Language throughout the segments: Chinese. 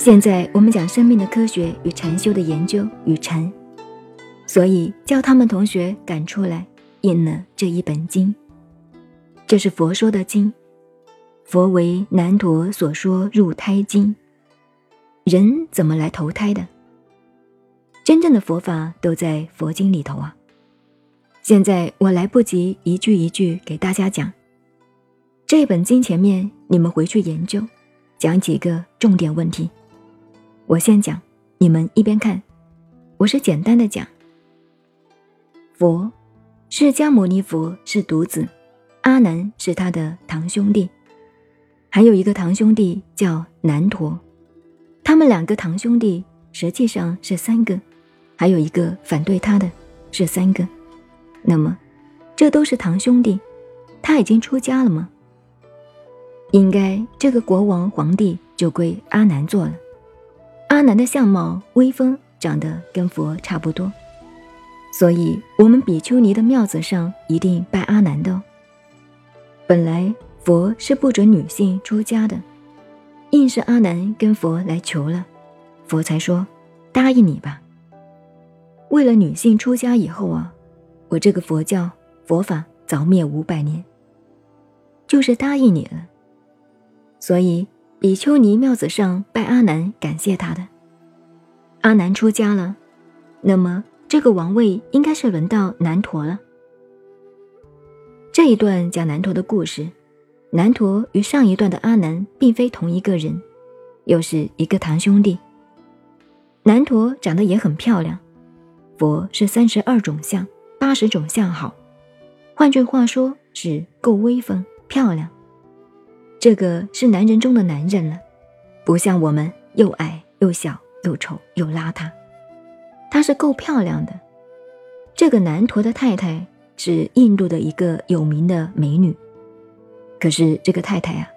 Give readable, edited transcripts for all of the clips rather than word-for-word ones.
现在我们讲生命的科学与禅修的研究与禅，所以叫他们同学赶出来印了这一本经。这是佛说的经，佛为南陀所说入胎经。人怎么来投胎的？真正的佛法都在佛经里头啊。现在我来不及一句一句给大家讲，这本经前面你们回去研究，讲几个重点问题。我先讲，你们一边看，我是简单的讲。佛，释迦牟尼佛是独子，阿难是他的堂兄弟，还有一个堂兄弟叫南陀。他们两个堂兄弟实际上是三个，还有一个反对他的，是三个。那么这都是堂兄弟，他已经出家了吗？应该这个国王皇帝就归阿难做了。阿难的相貌威风，长得跟佛差不多，所以我们比丘尼的庙子上一定拜阿难的。本来佛是不准女性出家的，硬是阿难跟佛来求了，佛才说答应你吧。为了女性出家以后啊，我这个佛教佛法早灭500年，就是答应你了。所以比丘尼庙子上拜阿难感谢他的。阿难出家了，那么这个王位应该是轮到南陀了。这一段讲南陀的故事，南陀与上一段的阿难并非同一个人，又是一个堂兄弟。南陀长得也很漂亮，佛是32种相，80种相好，换句话说是够威风漂亮。这个是男人中的男人了，不像我们又矮又小又丑又邋遢，她是够漂亮的。这个南陀的太太是印度的一个有名的美女，可是这个太太啊，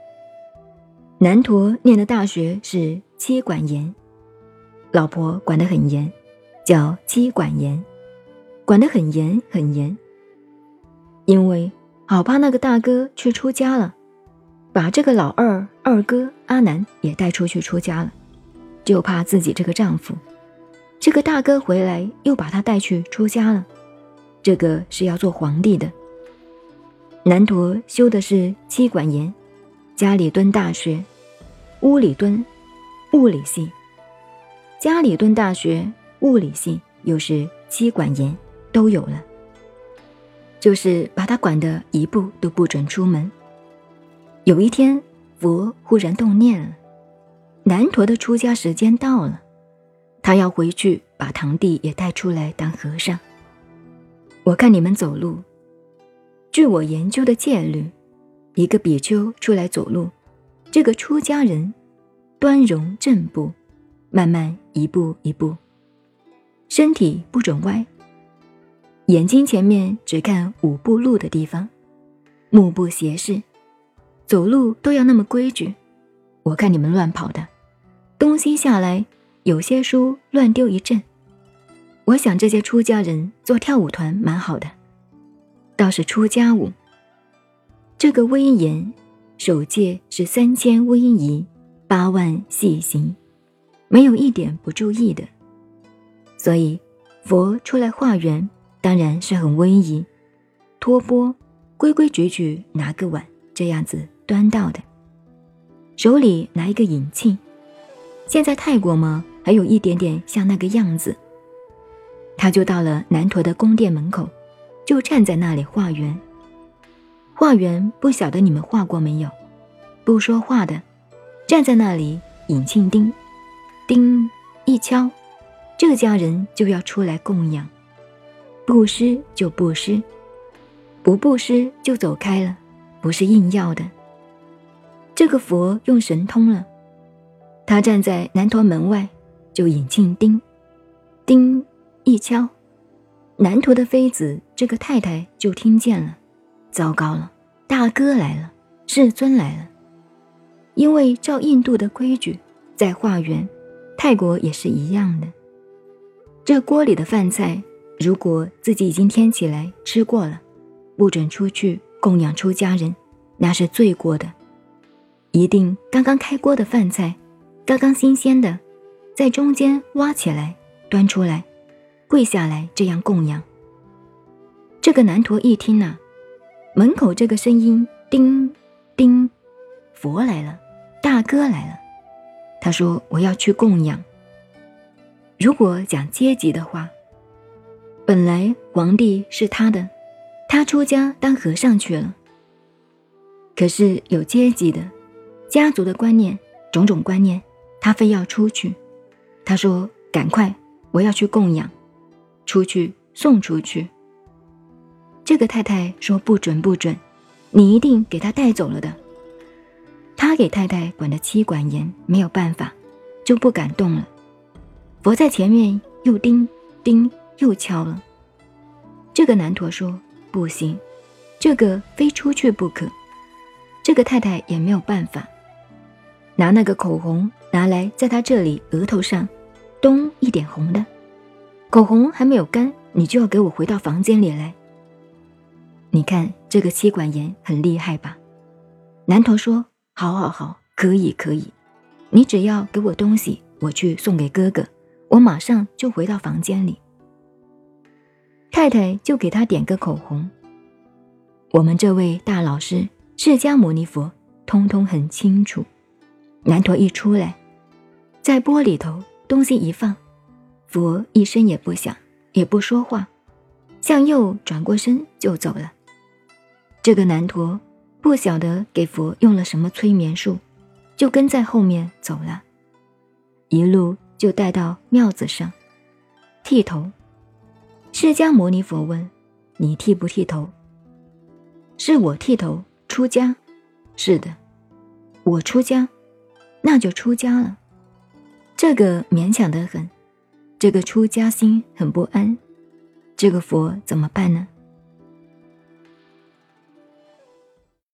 南陀念的大学是妻管严，老婆管得很严，叫妻管严，管得很严很严。因为好怕那个大哥去出家了，把这个老二哥阿难也带出去出家了，就怕自己这个丈夫，这个大哥回来又把他带去出家了，这个是要做皇帝的。南陀修的是妻管严，家里蹲大学，屋里蹲物理系，家里蹲大学物理系又是妻管严，都有了，就是把他管得一步都不准出门。有一天佛忽然动念了，南陀的出家时间到了，他要回去把堂弟也带出来当和尚。我看你们走路，据我研究的戒律，一个比丘出来走路，这个出家人端容正步，慢慢一步一步，身体不准歪，眼睛前面只看5步路的地方，目不斜视，走路都要那么规矩。我看你们乱跑的，东西下来有些书乱丢一阵。我想这些出家人做跳舞团蛮好的，倒是出家舞。这个威严守戒是3000威仪，8万细行，没有一点不注意的。所以佛出来化缘当然是很威仪，托钵规规矩矩，拿个碗这样子端到的，手里拿一个引磬。现在泰国嘛，还有一点点像那个样子。他就到了南陀的宫殿门口，就站在那里化缘。化缘不晓得你们化过没有，不说话的，站在那里引磬叮叮一敲，这家人就要出来供养，布施就布施，不布施就走开了，不是硬要的。这个佛用神通了，他站在南陀门外，就引磬叮叮一敲，南陀的妃子这个太太就听见了，糟糕了，大哥来了，世尊来了。因为照印度的规矩在化缘，泰国也是一样的。这锅里的饭菜如果自己已经添起来吃过了，不准出去供养出家人，那是罪过的。一定刚刚开锅的饭菜，刚刚新鲜的，在中间挖起来，端出来，跪下来这样供养。这个男徒一听啊，门口这个声音，叮叮，佛来了，大哥来了。他说我要去供养。如果讲阶级的话，本来皇帝是他的，他出家当和尚去了。可是有阶级的，家族的观念，种种观念，他非要出去。他说赶快，我要去供养，出去送出去。这个太太说不准不准，你一定给他带走了的。他给太太管得妻管严，没有办法，就不敢动了。佛在前面又叮叮又敲了。这个男徒说不行，这个非出去不可。这个太太也没有办法，拿那个口红拿来，在他这里额头上咚一点红的，口红还没有干，你就要给我回到房间里来。你看这个妻管严很厉害吧？男徒说好好好，可以可以，你只要给我东西，我去送给哥哥，我马上就回到房间里。太太就给他点个口红。我们这位大老师释迦牟尼佛通通很清楚，男徒一出来，在钵里头东西一放，佛一声也不响，也不说话，向右转过身就走了。这个男徒不晓得给佛用了什么催眠术，就跟在后面走了，一路就带到庙子上剃头。释迦牟尼佛问你剃不剃头？是我剃头出家？是的，我出家，那就出家了。这个勉强得很，这个出家心很不安，这个佛怎么办呢？